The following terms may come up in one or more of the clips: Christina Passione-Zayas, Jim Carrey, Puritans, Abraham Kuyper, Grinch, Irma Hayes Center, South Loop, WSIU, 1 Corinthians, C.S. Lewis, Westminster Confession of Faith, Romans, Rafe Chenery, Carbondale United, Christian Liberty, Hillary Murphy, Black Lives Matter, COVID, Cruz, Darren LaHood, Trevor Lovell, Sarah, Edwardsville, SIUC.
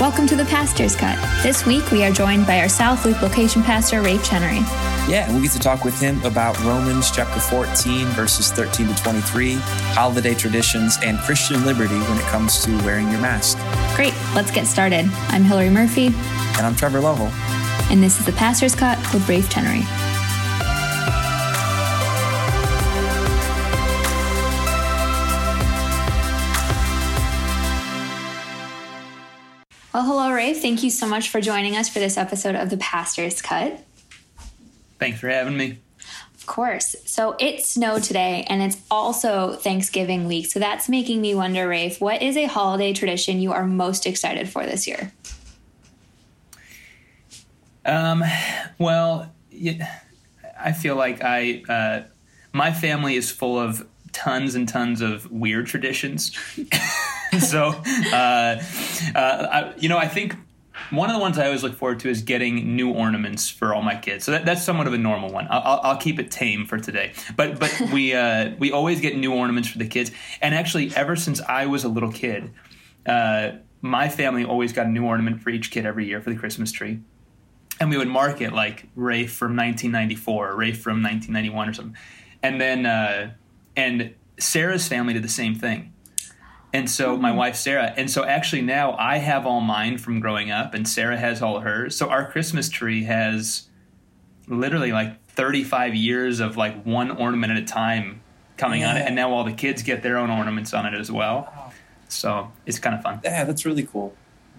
Welcome to the Pastor's Cut. This week we are joined by our South Loop location pastor, Rafe Chenery. Yeah, we'll get to talk with him about Romans chapter 14, verses 13 to 23, holiday traditions, and Christian liberty when it comes to wearing your mask. Great, let's get started. I'm Hillary Murphy. And I'm Trevor Lovell. And this is the Pastor's Cut with Rafe Chenery. Well, hello, Rafe. Thank you so much for joining us for this episode of the Pastor's Cut. Thanks for having me. Of course. So it snowed today, and it's also Thanksgiving week. So that's making me wonder, Rafe, what is a holiday tradition you are most excited for this year? Well, I feel like my family is full of tons and tons of weird traditions. I think one of the ones I always look forward to is getting new ornaments for all my kids. So that's somewhat of a normal one. I'll keep it tame for today. But we always get new ornaments for the kids. And actually, ever since I was a little kid, my family always got a new ornament for each kid every year for the Christmas tree. And we would mark it like Rafe from 1994, or Rafe from 1991 or something. And then Sarah's family did the same thing. And so my wife, Sarah, and so actually now I have all mine from growing up and Sarah has all hers. So our Christmas tree has literally like 35 years of like one ornament at a time coming on it. And now all the kids get their own ornaments on it as well. So it's kind of fun. Yeah, that's really cool.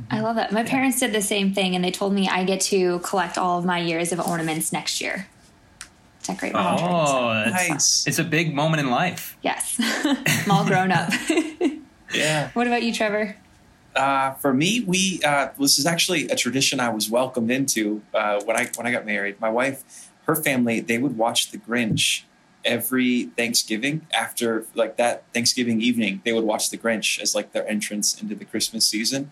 I love that. My parents did the same thing and they told me I get to collect all of my years of ornaments next year. Decorate my home. Oh, nice. It's a big moment in life. Yes. I'm all grown up. Yeah. What about you, Trevor? For me, this is actually a tradition I was welcomed into when I got married. My wife, her family, they would watch The Grinch every Thanksgiving. After like that Thanksgiving evening, they would watch The Grinch as like their entrance into the Christmas season,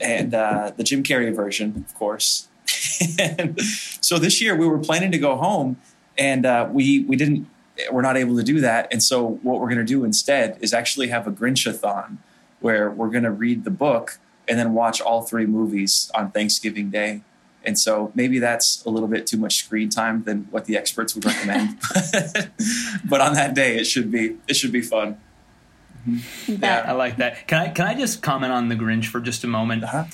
and the Jim Carrey version, of course. And so this year we were planning to go home, and we didn't. We're not able to do that. And so what we're going to do instead is actually have a Grinch-a-thon where we're going to read the book and then watch all three movies on Thanksgiving Day. And so maybe that's a little bit too much screen time than what the experts would recommend. But on that day, it should be fun. Yeah, I like that. Can I just comment on the Grinch for just a moment? Uh-huh.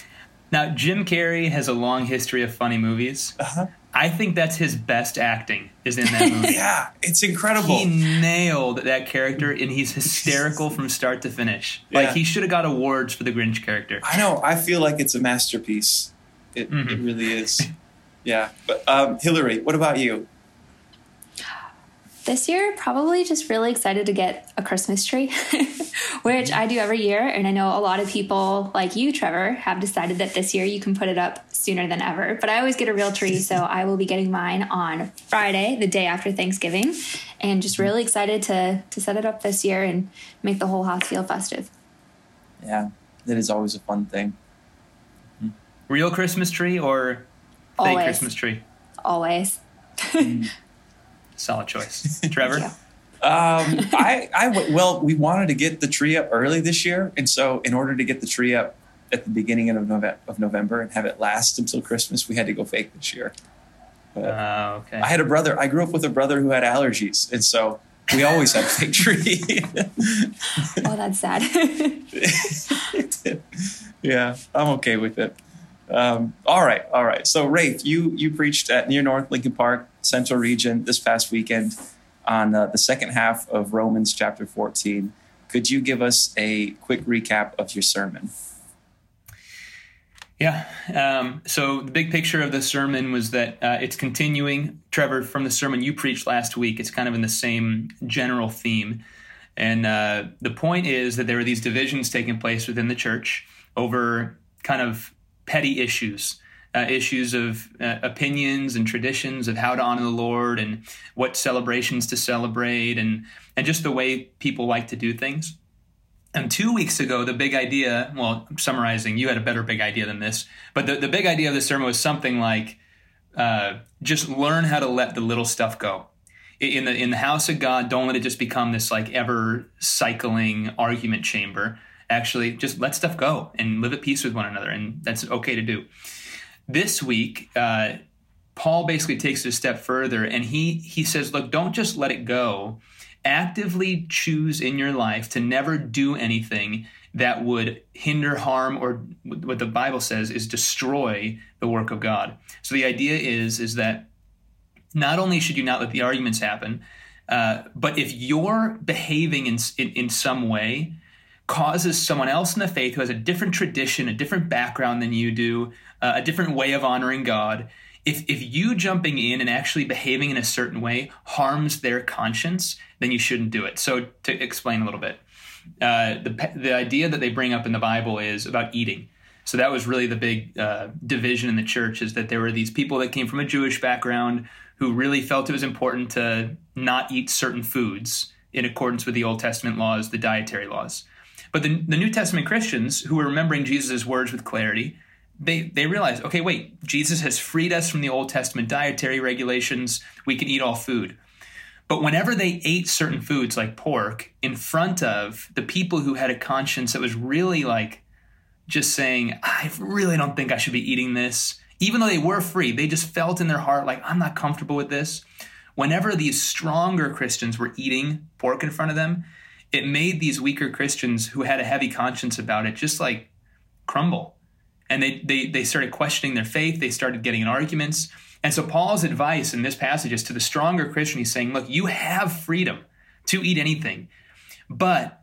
Now, Jim Carrey has a long history of funny movies. Uh-huh. I think that's his best acting is in that movie. Yeah, it's incredible. He nailed that character, and he's hysterical from start to finish. Yeah. Like, he should have got awards for the Grinch character. I know. I feel like it's a masterpiece. It really is. Yeah. But Hillary, what about you? This year, probably just really excited to get a Christmas tree, which I do every year. And I know a lot of people like you, Trevor, have decided that this year you can put it up sooner than ever. But I always get a real tree, so I will be getting mine on Friday, the day after Thanksgiving. And just really excited to set it up this year and make the whole house feel festive. Yeah, that is always a fun thing. Real Christmas tree or fake Christmas tree? Always. Solid choice. Trevor? We wanted to get the tree up early this year. And so in order to get the tree up at the beginning of November and have it last until Christmas, we had to go fake this year. Okay. I grew up with a brother who had allergies. And so we always had a fake tree. Oh, that's sad. Yeah, I'm okay with it. All right. So, Rafe, you preached at Near North Lincoln Park Central Region this past weekend on the second half of Romans chapter 14. Could you give us a quick recap of your sermon? Yeah. So the big picture of the sermon was that it's continuing, Trevor, from the sermon you preached last week. It's kind of in the same general theme. And the point is that there were these divisions taking place within the church over kind of petty issues. Issues of opinions and traditions of how to honor the Lord and what celebrations to celebrate and just the way people like to do things. And 2 weeks ago, the big idea, well, I'm summarizing, you had a better big idea than this, but the big idea of the sermon was something like just learn how to let the little stuff go. In the house of God, don't let it just become this like ever cycling argument chamber. actually just let stuff go and live at peace with one another. And that's okay to do. This week, Paul basically takes it a step further, and he says, look, don't just let it go. Actively choose in your life to never do anything that would hinder, harm, or what the Bible says is destroy the work of God. So the idea is that not only should you not let the arguments happen, but if you're behaving in some way causes someone else in the faith who has a different tradition, a different background than you do, a different way of honoring God, if you jumping in and actually behaving in a certain way harms their conscience, then you shouldn't do it. So to explain a little bit, the idea that they bring up in the Bible is about eating. So that was really the big division in the church, is that there were these people that came from a Jewish background who really felt it was important to not eat certain foods in accordance with the Old Testament laws, the dietary laws. But the New Testament Christians, who were remembering Jesus' words with clarity, they realized, okay, wait, Jesus has freed us from the Old Testament dietary regulations. We can eat all food. But whenever they ate certain foods like pork in front of the people who had a conscience that was really like just saying, I really don't think I should be eating this, even though they were free, they just felt in their heart like, I'm not comfortable with this. Whenever these stronger Christians were eating pork in front of them, it made these weaker Christians who had a heavy conscience about it just like crumble. And they started questioning their faith. They started getting in arguments. And so Paul's advice in this passage is to the stronger Christian. He's saying, look, you have freedom to eat anything, but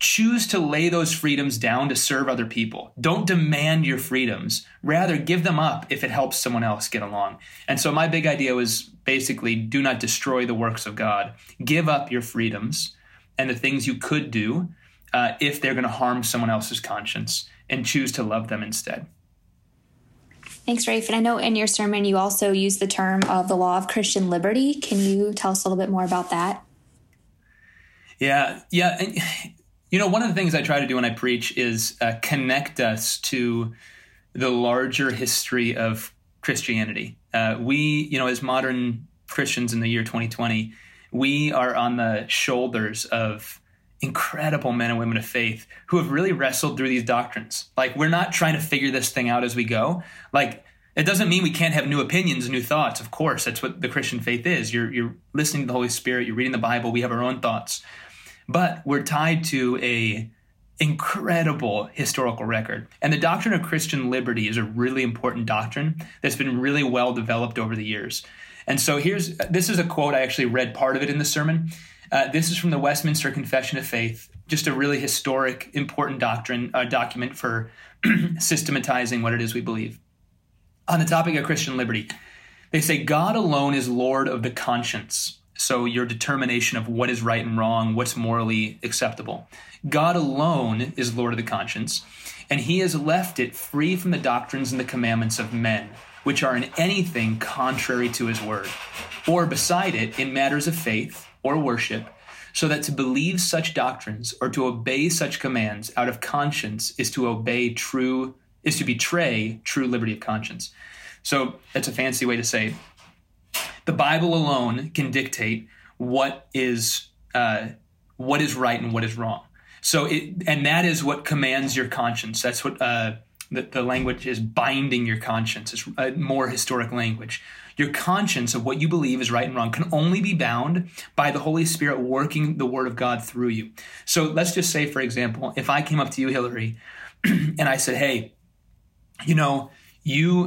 choose to lay those freedoms down to serve other people. Don't demand your freedoms. Rather, give them up if it helps someone else get along. And so my big idea was basically do not destroy the works of God. Give up your freedoms and the things you could do if they're going to harm someone else's conscience, and choose to love them instead. Thanks, Rafe. And I know in your sermon, you also used the term of the law of Christian liberty. Can you tell us a little bit more about that? Yeah. And, you know, one of the things I try to do when I preach is connect us to the larger history of Christianity. We, as modern Christians in the year 2020, we are on the shoulders of incredible men and women of faith who have really wrestled through these doctrines. Like, we're not trying to figure this thing out as we go. Like, it doesn't mean we can't have new opinions, new thoughts. Of course, that's what the Christian faith is. You're listening to the Holy Spirit. You're reading the Bible. We have our own thoughts, but we're tied to a incredible historical record. And the doctrine of Christian liberty is a really important doctrine that's been really well developed over the years. And so this is a quote. I actually read part of it in the sermon. This is from the Westminster Confession of Faith, just a really historic, important document for systematizing what it is we believe. On the topic of Christian liberty, they say, God alone is Lord of the conscience. So your determination of what is right and wrong, what's morally acceptable. God alone is Lord of the conscience, and he has left it free from the doctrines and the commandments of men, which are in anything contrary to his word, or beside it in matters of faith or worship, so that to believe such doctrines or to obey such commands out of conscience is to betray true liberty of conscience. So that's a fancy way to say the Bible alone can dictate what is right and what is wrong. So and that is what commands your conscience. That's what the language is, binding your conscience. It's a more historic language. Your conscience of what you believe is right and wrong can only be bound by the Holy Spirit working the word of God through you. So let's just say, for example, if I came up to you, Hillary, and I said, hey, you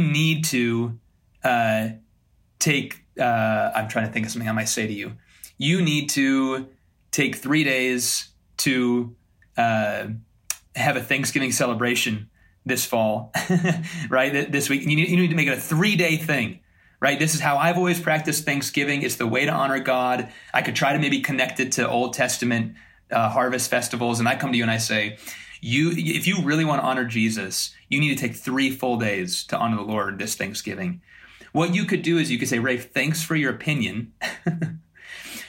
need to I'm trying to think of something I might say to you. You need to take 3 days to have a Thanksgiving celebration this fall, right? This week, you need to make it a 3-day thing, right? This is how I've always practiced Thanksgiving. It's the way to honor God. I could try to maybe connect it to Old Testament harvest festivals. And I come to you and I say, if you really want to honor Jesus, you need to take 3 full days to honor the Lord this Thanksgiving. What you could do is you could say, Rafe, thanks for your opinion,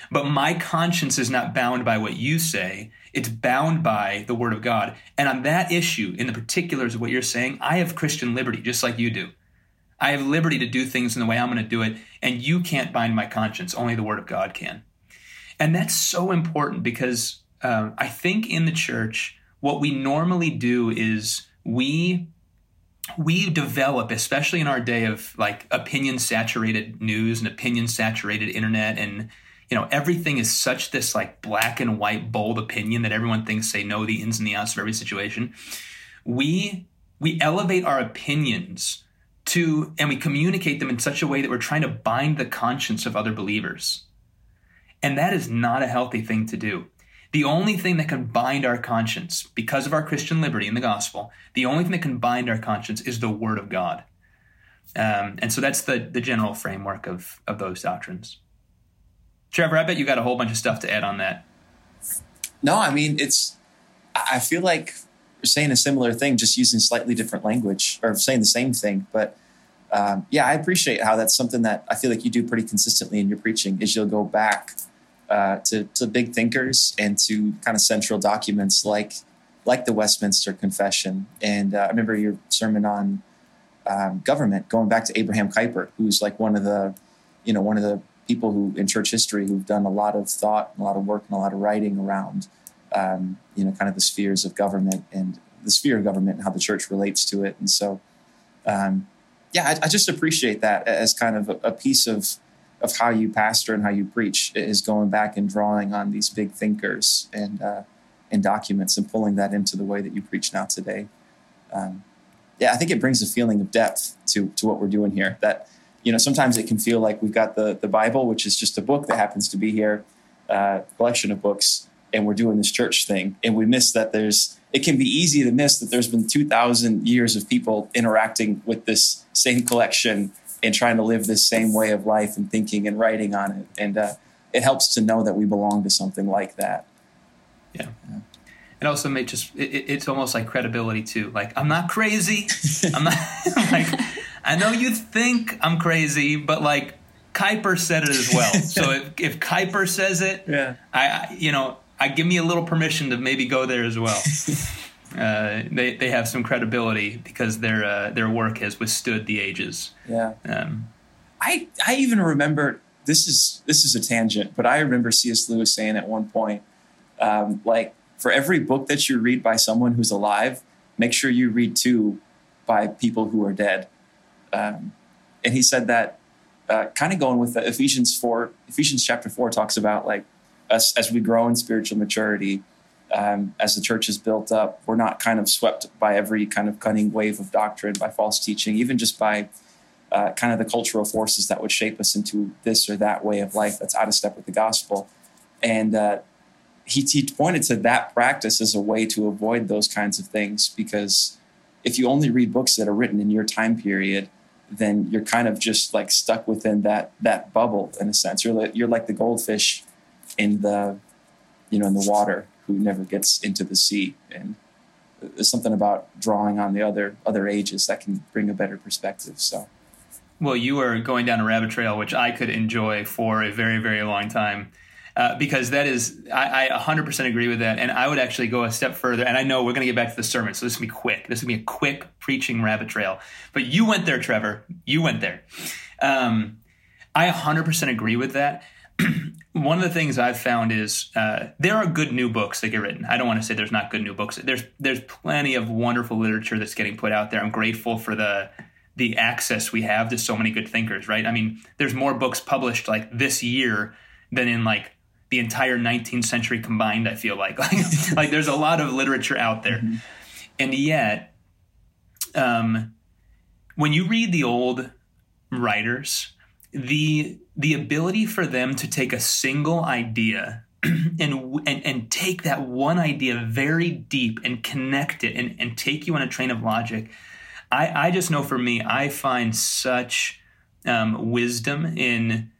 but my conscience is not bound by what you say. It's bound by the word of God. And on that issue, in the particulars of what you're saying, I have Christian liberty, just like you do. I have liberty to do things in the way I'm going to do it. And you can't bind my conscience. Only the word of God can. And that's so important because I think in the church, what we normally do is we develop, especially in our day of like opinion-saturated news and opinion-saturated internet, and everything is such this like black and white bold opinion that everyone thinks they know the ins and the outs of every situation. We elevate our opinions to, and we communicate them in such a way that we're trying to bind the conscience of other believers. And that is not a healthy thing to do. The only thing that can bind our conscience, because of our Christian liberty in the gospel, the only thing that can bind our conscience is the Word of God. And so that's the general framework of those doctrines. Trevor, I bet you got a whole bunch of stuff to add on that. No, I mean, I feel like we're saying a similar thing, just using slightly different language, or saying the same thing. But I appreciate how that's something that I feel like you do pretty consistently in your preaching, is you'll go back to big thinkers and to kind of central documents like the Westminster Confession. And I remember your sermon on government, going back to Abraham Kuyper, who's like one of the people who in church history who've done a lot of thought, a lot of work, and a lot of writing around, kind of the spheres of government and the sphere of government and how the church relates to it. And so, I just appreciate that as kind of a piece of how you pastor and how you preach, is going back and drawing on these big thinkers and documents and pulling that into the way that you preach now today. I think it brings a feeling of depth to what we're doing here, that, sometimes it can feel like we've got the Bible, which is just a book that happens to be here, collection of books, and we're doing this church thing. And we miss that it can be easy to miss that there's been 2,000 years of people interacting with this same collection and trying to live this same way of life and thinking and writing on it. And it helps to know that we belong to something like that. Yeah. It also may it's almost like credibility too. Like, I'm not crazy. I'm not I know you think I'm crazy, but like Kuyper said it as well. So if Kuyper says it, yeah. I give me a little permission to maybe go there as well. They have some credibility because their work has withstood the ages. Yeah. I even remember, this is a tangent, but I remember C.S. Lewis saying at one point, for every book that you read by someone who's alive, make sure you read two by people who are dead. And he said that, kind of going with the Ephesians chapter 4 talks about like us as we grow in spiritual maturity, as the church is built up, we're not kind of swept by every kind of cunning wave of doctrine, by false teaching, even just by kind of the cultural forces that would shape us into this or that way of life that's out of step with the gospel. And he pointed to that practice as a way to avoid those kinds of things, because if you only read books that are written in your time period, then you're kind of just like stuck within that bubble in a sense. You're like the goldfish in the, in the water who never gets into the sea. And there's something about drawing on the other ages that can bring a better perspective. So, well, you are going down a rabbit trail, which I could enjoy for a very, very long time. Because that is, I 100% agree with that. And I would actually go a step further. And I know we're going to get back to the sermon, so this will be quick. This will be a quick preaching rabbit trail. But you went there, Trevor. You went there. I 100% agree with that. One of the things I've found is there are good new books that get written. I don't want to say there's not good new books. There's plenty of wonderful literature that's getting put out there. I'm grateful for the access we have to so many good thinkers, right? I mean, there's more books published like this year than in like the entire 19th century combined, I feel like. Like there's a lot of literature out there. Mm-hmm. And yet, when you read the old writers, the ability for them to take a single idea and take that one idea very deep and connect it and take you on a train of logic, I just know for me, I find such wisdom in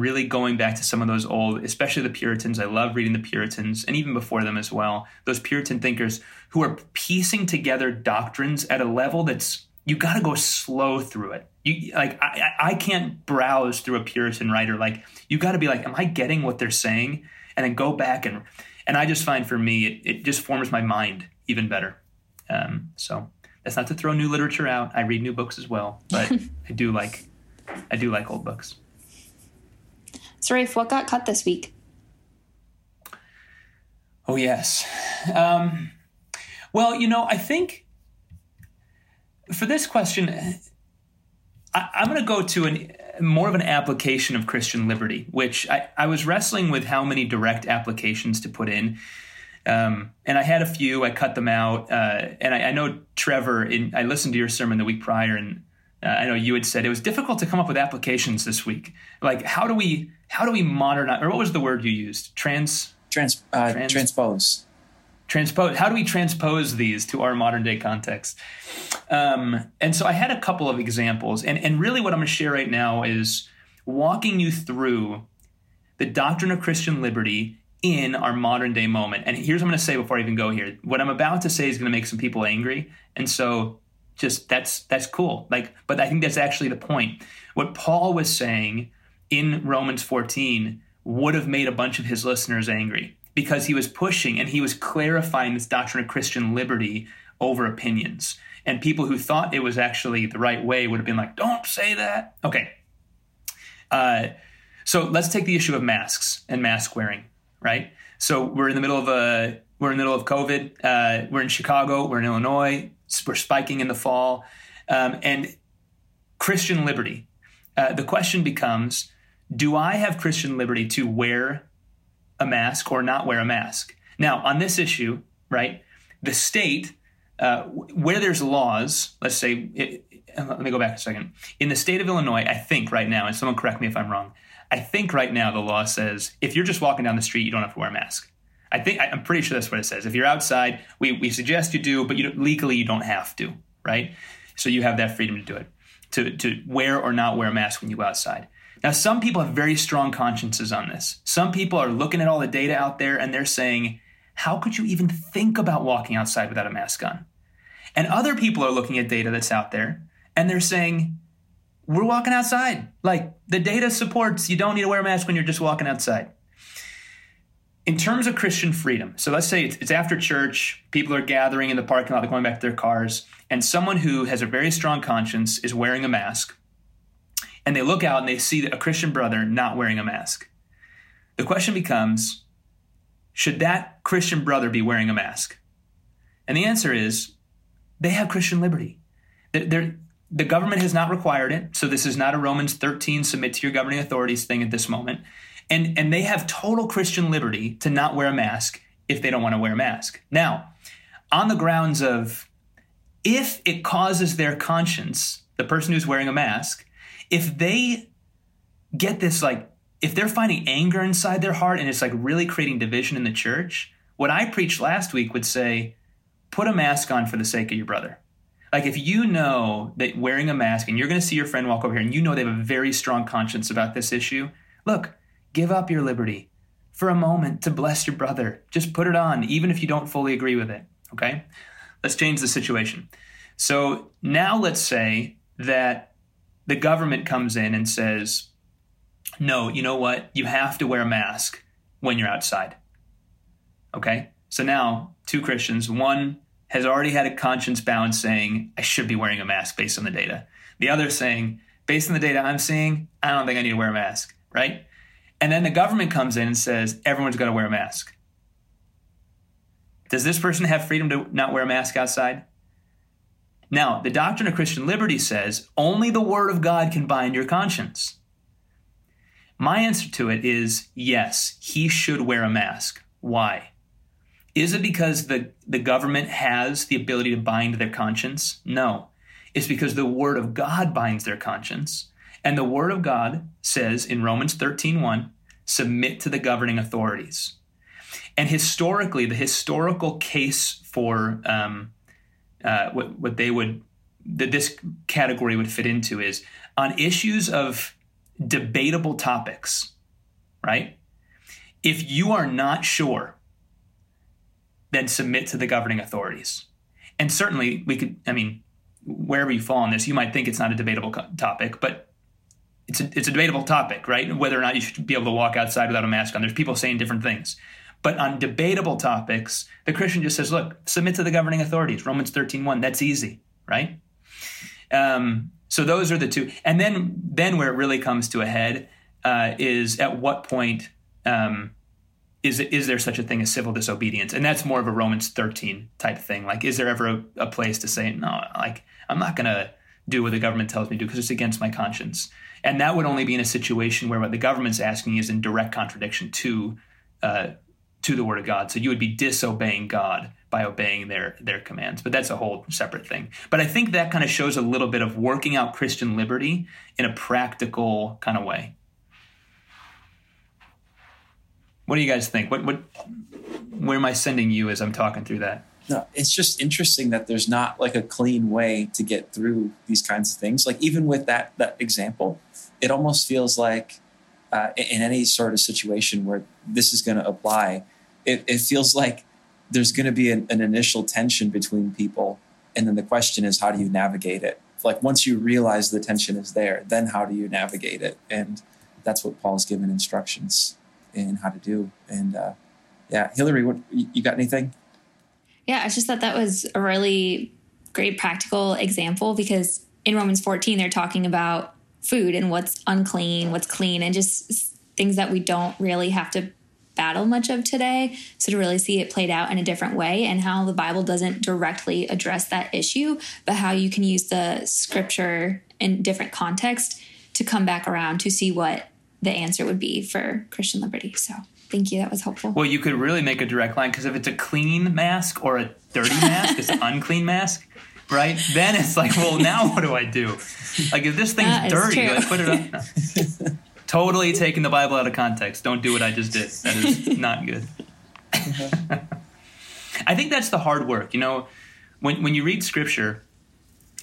really going back to some of those old, especially the Puritans. I love reading the Puritans, and even before them as well, those Puritan thinkers who are piecing together doctrines at a level that's, you got to go slow through it. I can't browse through a Puritan writer. Like, you got to be like, am I getting what they're saying? And then go back and I just find for me, it just forms my mind even better. So that's not to throw new literature out. I read new books as well, but I do like old books. So Rafe, what got cut this week? Oh, yes. Well, you know, I think for this question, I'm going to go to more of an application of Christian liberty, which I was wrestling with how many direct applications to put in. And I had a few, I cut them out. And I know Trevor, I listened to your sermon the week prior, and I know you had said it was difficult to come up with applications this week. Like, how do we modernize, or what was the word you used? Transpose. How do we transpose these to our modern day context? And so I had a couple of examples, and really what I'm going to share right now is walking you through the doctrine of Christian liberty in our modern day moment. And here's what I'm going to say before I even go here. What I'm about to say is going to make some people angry. And so just that's cool. Like, but I think that's actually the point. What Paul was saying in Romans 14 would have made a bunch of his listeners angry because he was pushing and he was clarifying this doctrine of Christian liberty over opinions. And people who thought it was actually the right way would have been like, don't say that. Okay. So let's take the issue of masks and mask wearing. Right. So we're in the middle of COVID. We're in Chicago. We're in Illinois. We're spiking in the fall. And Christian liberty. The question becomes, do I have Christian liberty to wear a mask or not wear a mask? Now, on this issue, right, the state, where there's laws, let's say, let me go back a second. In the state of Illinois, I think right now, and someone correct me if I'm wrong, I think right now the law says if you're just walking down the street, you don't have to wear a mask. I'm pretty sure that's what it says. If you're outside, we suggest you do, but legally you don't have to, right? So you have that freedom to do it, to wear or not wear a mask when you go outside. Now, some people have very strong consciences on this. Some people are looking at all the data out there and they're saying, how could you even think about walking outside without a mask on? And other people are looking at data that's out there and they're saying, we're walking outside. Like, the data supports you don't need to wear a mask when you're just walking outside. In terms of Christian freedom, so let's say it's after church, people are gathering in the parking lot, they're going back to their cars, and someone who has a very strong conscience is wearing a mask, and they look out and they see a Christian brother not wearing a mask. The question becomes, should that Christian brother be wearing a mask? And the answer is, they have Christian liberty. The government has not required it, so this is not a Romans 13 submit to your governing authorities thing at this moment. And they have total Christian liberty to not wear a mask if they don't want to wear a mask. Now, on the grounds of if it causes their conscience, the person who's wearing a mask, if they get this, like, if they're finding anger inside their heart and it's like really creating division in the church, what I preached last week would say, put a mask on for the sake of your brother. Like, if you know that wearing a mask and you're going to see your friend walk over here and you know they have a very strong conscience about this issue, look, give up your liberty for a moment to bless your brother. Just put it on, even if you don't fully agree with it, okay? Let's change the situation. So now let's say that the government comes in and says, no, you know what? You have to wear a mask when you're outside, okay? So now two Christians, one has already had a conscience bound saying, I should be wearing a mask based on the data. The other saying, based on the data I'm seeing, I don't think I need to wear a mask, right? And then the government comes in and says, everyone's got to wear a mask. Does this person have freedom to not wear a mask outside? Now, the doctrine of Christian liberty says only the word of God can bind your conscience. My answer to it is, yes, he should wear a mask. Why? Is it because the government has the ability to bind their conscience? No. It's because the word of God binds their conscience. And the word of God says in Romans 13:1, submit to the governing authorities. And historically, the historical case for this category would fit into is on issues of debatable topics, right? If you are not sure, then submit to the governing authorities. And certainly we could, I mean, wherever you fall on this, you might think it's not a debatable topic, but it's a debatable topic, right? Whether or not you should be able to walk outside without a mask on. There's people saying different things. But on debatable topics, the Christian just says, look, submit to the governing authorities, Romans 13:1. That's easy, right? So those are the two. And then where it really comes to a head is at what point is there such a thing as civil disobedience? And that's more of a Romans 13 type thing. Like, is there ever a place to say, no, like, I'm not going to do what the government tells me to do because it's against my conscience? And that would only be in a situation where what the government's asking is in direct contradiction to the word of God. So you would be disobeying God by obeying their commands. But that's a whole separate thing. But I think that kind of shows a little bit of working out Christian liberty in a practical kind of way. What do you guys think? What where am I sending you as I'm talking through that? No, it's just interesting that there's not like a clean way to get through these kinds of things. Like even with that example, it almost feels like in any sort of situation where this is going to apply, it feels like there's going to be an initial tension between people. And then the question is, how do you navigate it? Like once you realize the tension is there, then how do you navigate it? And that's what Paul's given instructions in how to do. And Hillary, what, you got anything? Yeah, I just thought that was a really great practical example, because in Romans 14, they're talking about food and what's unclean, what's clean, and just things that we don't really have to battle much of today. So to really see it played out in a different way, and how the Bible doesn't directly address that issue, but how you can use the scripture in different context to come back around to see what the answer would be for Christian liberty. So thank you. That was helpful. Well, you could really make a direct line, because if it's a clean mask or a dirty mask, it's an unclean mask, right? Then it's like, well, now what do I do? Like if this thing's dirty, like, put it up. No. Totally taking the Bible out of context. Don't do what I just did. That is not good. I think that's the hard work. You know, when you read scripture,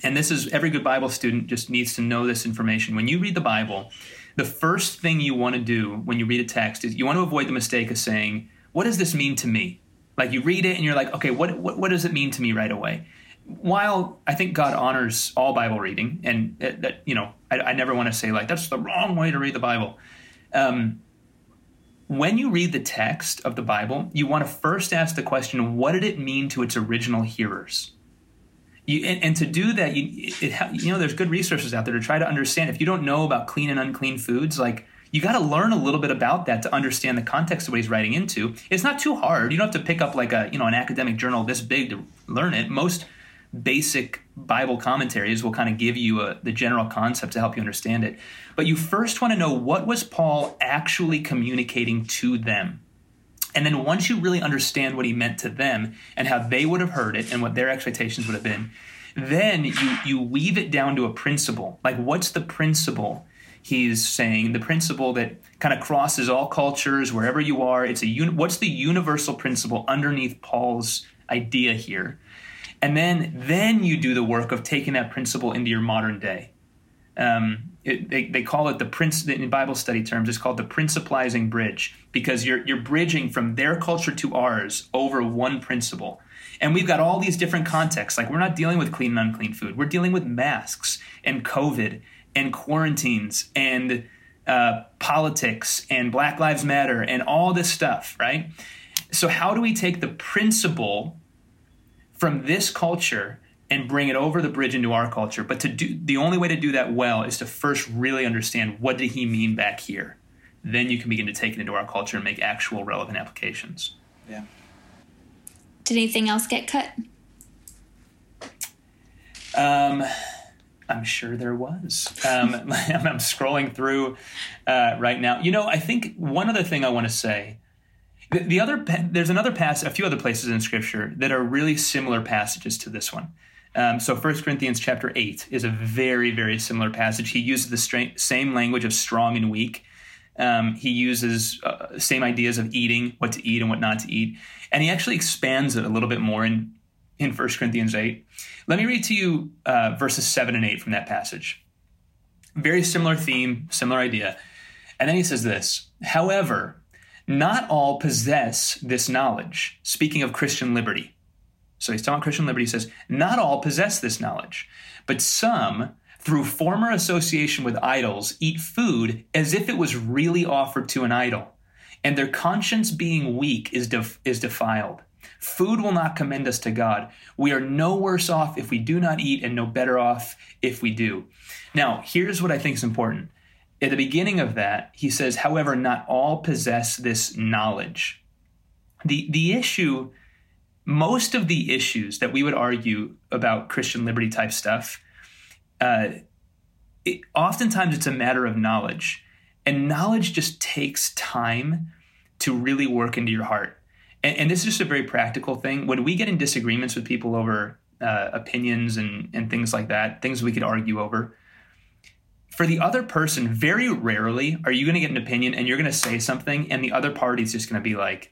and this is every good Bible student just needs to know this information. When you read the Bible, the first thing you want to do when you read a text is you want to avoid the mistake of saying, what does this mean to me? Like you read it and you're like, okay, what does it mean to me right away? While I think God honors all Bible reading, and that, you know, I never want to say like, that's the wrong way to read the Bible. When you read the text of the Bible, you want to first ask the question, what did it mean to its original hearers? And to do that, you know, there's good resources out there to try to understand. If you don't know about clean and unclean foods, like you got to learn a little bit about that to understand the context of what he's writing into. It's not too hard. You don't have to pick up like a, you know, an academic journal this big to learn it. Most basic Bible commentaries will kind of give you the general concept to help you understand it. But you first want to know, what was Paul actually communicating to them? And then once you really understand what he meant to them and how they would have heard it and what their expectations would have been, then you weave it down to a principle. Like, what's the principle he's saying? The principle that kind of crosses all cultures, wherever you are. It's what's the universal principle underneath Paul's idea here? And then you do the work of taking that principle into your modern day. They call it in Bible study terms, it's called the principalizing bridge, because you're bridging from their culture to ours over one principle. And we've got all these different contexts. Like, we're not dealing with clean and unclean food. We're dealing with masks and COVID and quarantines and politics and Black Lives Matter and all this stuff, right? So how do we take the principle from this culture and bring it over the bridge into our culture? But the only way to do that well is to first really understand, what did he mean back here? Then you can begin to take it into our culture and make actual relevant applications. Yeah. Did anything else get cut? I'm sure there was. I'm scrolling through right now. You know, I think one other thing I want to say, there's another passage, a few other places in Scripture that are really similar passages to this one. So 1 Corinthians chapter 8 is a very, very similar passage. He uses the same language of strong and weak. He uses same ideas of eating, what to eat and what not to eat. And he actually expands it a little bit more in 1 Corinthians 8. Let me read to you verses 7 and 8 from that passage. Very similar theme, similar idea. And then he says this, however, not all possess this knowledge. Speaking of Christian liberty. So he's talking about Christian liberty. He says, not all possess this knowledge, but some, through former association with idols, eat food as if it was really offered to an idol. And their conscience being weak is defiled. Food will not commend us to God. We are no worse off if we do not eat, and no better off if we do. Now, here's what I think is important. At the beginning of that, he says, however, not all possess this knowledge. The issue, most of the issues that we would argue about Christian liberty type stuff, oftentimes it's a matter of knowledge, and knowledge just takes time to really work into your heart. And this is just a very practical thing. When we get in disagreements with people over opinions and things like that, things we could argue over, for the other person, very rarely are you going to get an opinion and you're going to say something and the other party's just going to be like,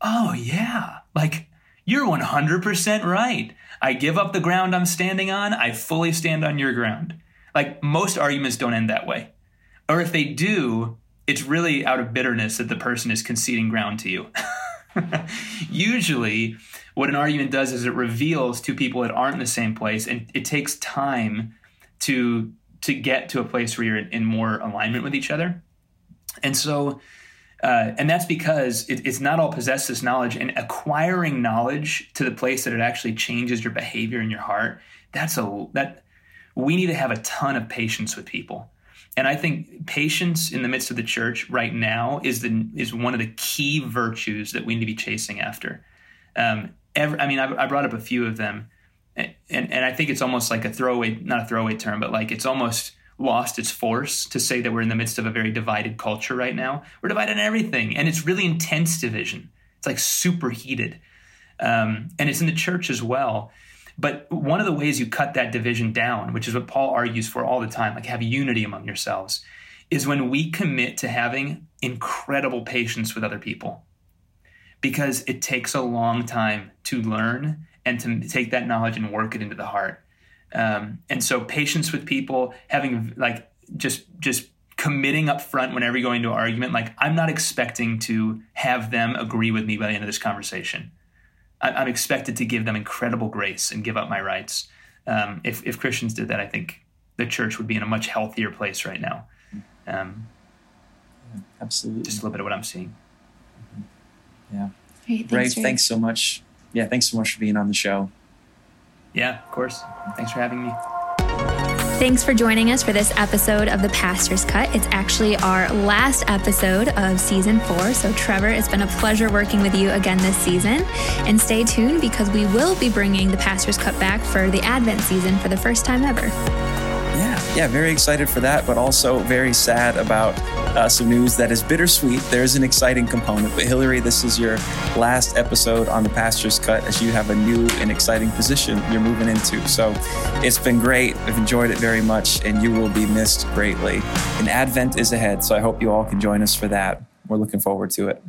oh yeah, like you're 100% right. I give up the ground I'm standing on. I fully stand on your ground. Like most arguments don't end that way. Or if they do, it's really out of bitterness that the person is conceding ground to you. Usually what an argument does is it reveals two people that aren't in the same place, and it takes time to get to a place where you're in more alignment with each other. And so, and that's because it's not all possessed this knowledge, and acquiring knowledge to the place that it actually changes your behavior in your heart. We need to have a ton of patience with people. And I think patience in the midst of the church right now is one of the key virtues that we need to be chasing after. I brought up a few of them, and I think it's almost like not a throwaway term, but like it's almost lost its force to say that we're in the midst of a very divided culture right now. We're divided in everything, and it's really intense division. It's like superheated, and it's in the church as well. But one of the ways you cut that division down, which is what Paul argues for all the time, like have unity among yourselves, is when we commit to having incredible patience with other people, because it takes a long time to learn and to take that knowledge and work it into the heart. And so patience with people, having like just committing up front whenever you go into an argument, like I'm not expecting to have them agree with me by the end of this conversation. I'm expected to give them incredible grace and give up my rights. If Christians did that, I think the church would be in a much healthier place right now. Absolutely. Just a little bit of what I'm seeing. Mm-hmm. Yeah. Hey, Rafe, thanks so much. Yeah, thanks so much for being on the show. Yeah, of course. Thanks for having me. Thanks for joining us for this episode of The Pastor's Cut. It's actually our last episode of season 4. So Trevor, it's been a pleasure working with you again this season. And stay tuned because we will be bringing The Pastor's Cut back for the Advent season for the first time ever. Yeah, very excited for that, but also very sad about some news that is bittersweet. There's an exciting component, but Hillary, this is your last episode on The Pastor's Cut as you have a new and exciting position you're moving into. So it's been great. I've enjoyed it very much, and you will be missed greatly. And Advent is ahead, so I hope you all can join us for that. We're looking forward to it.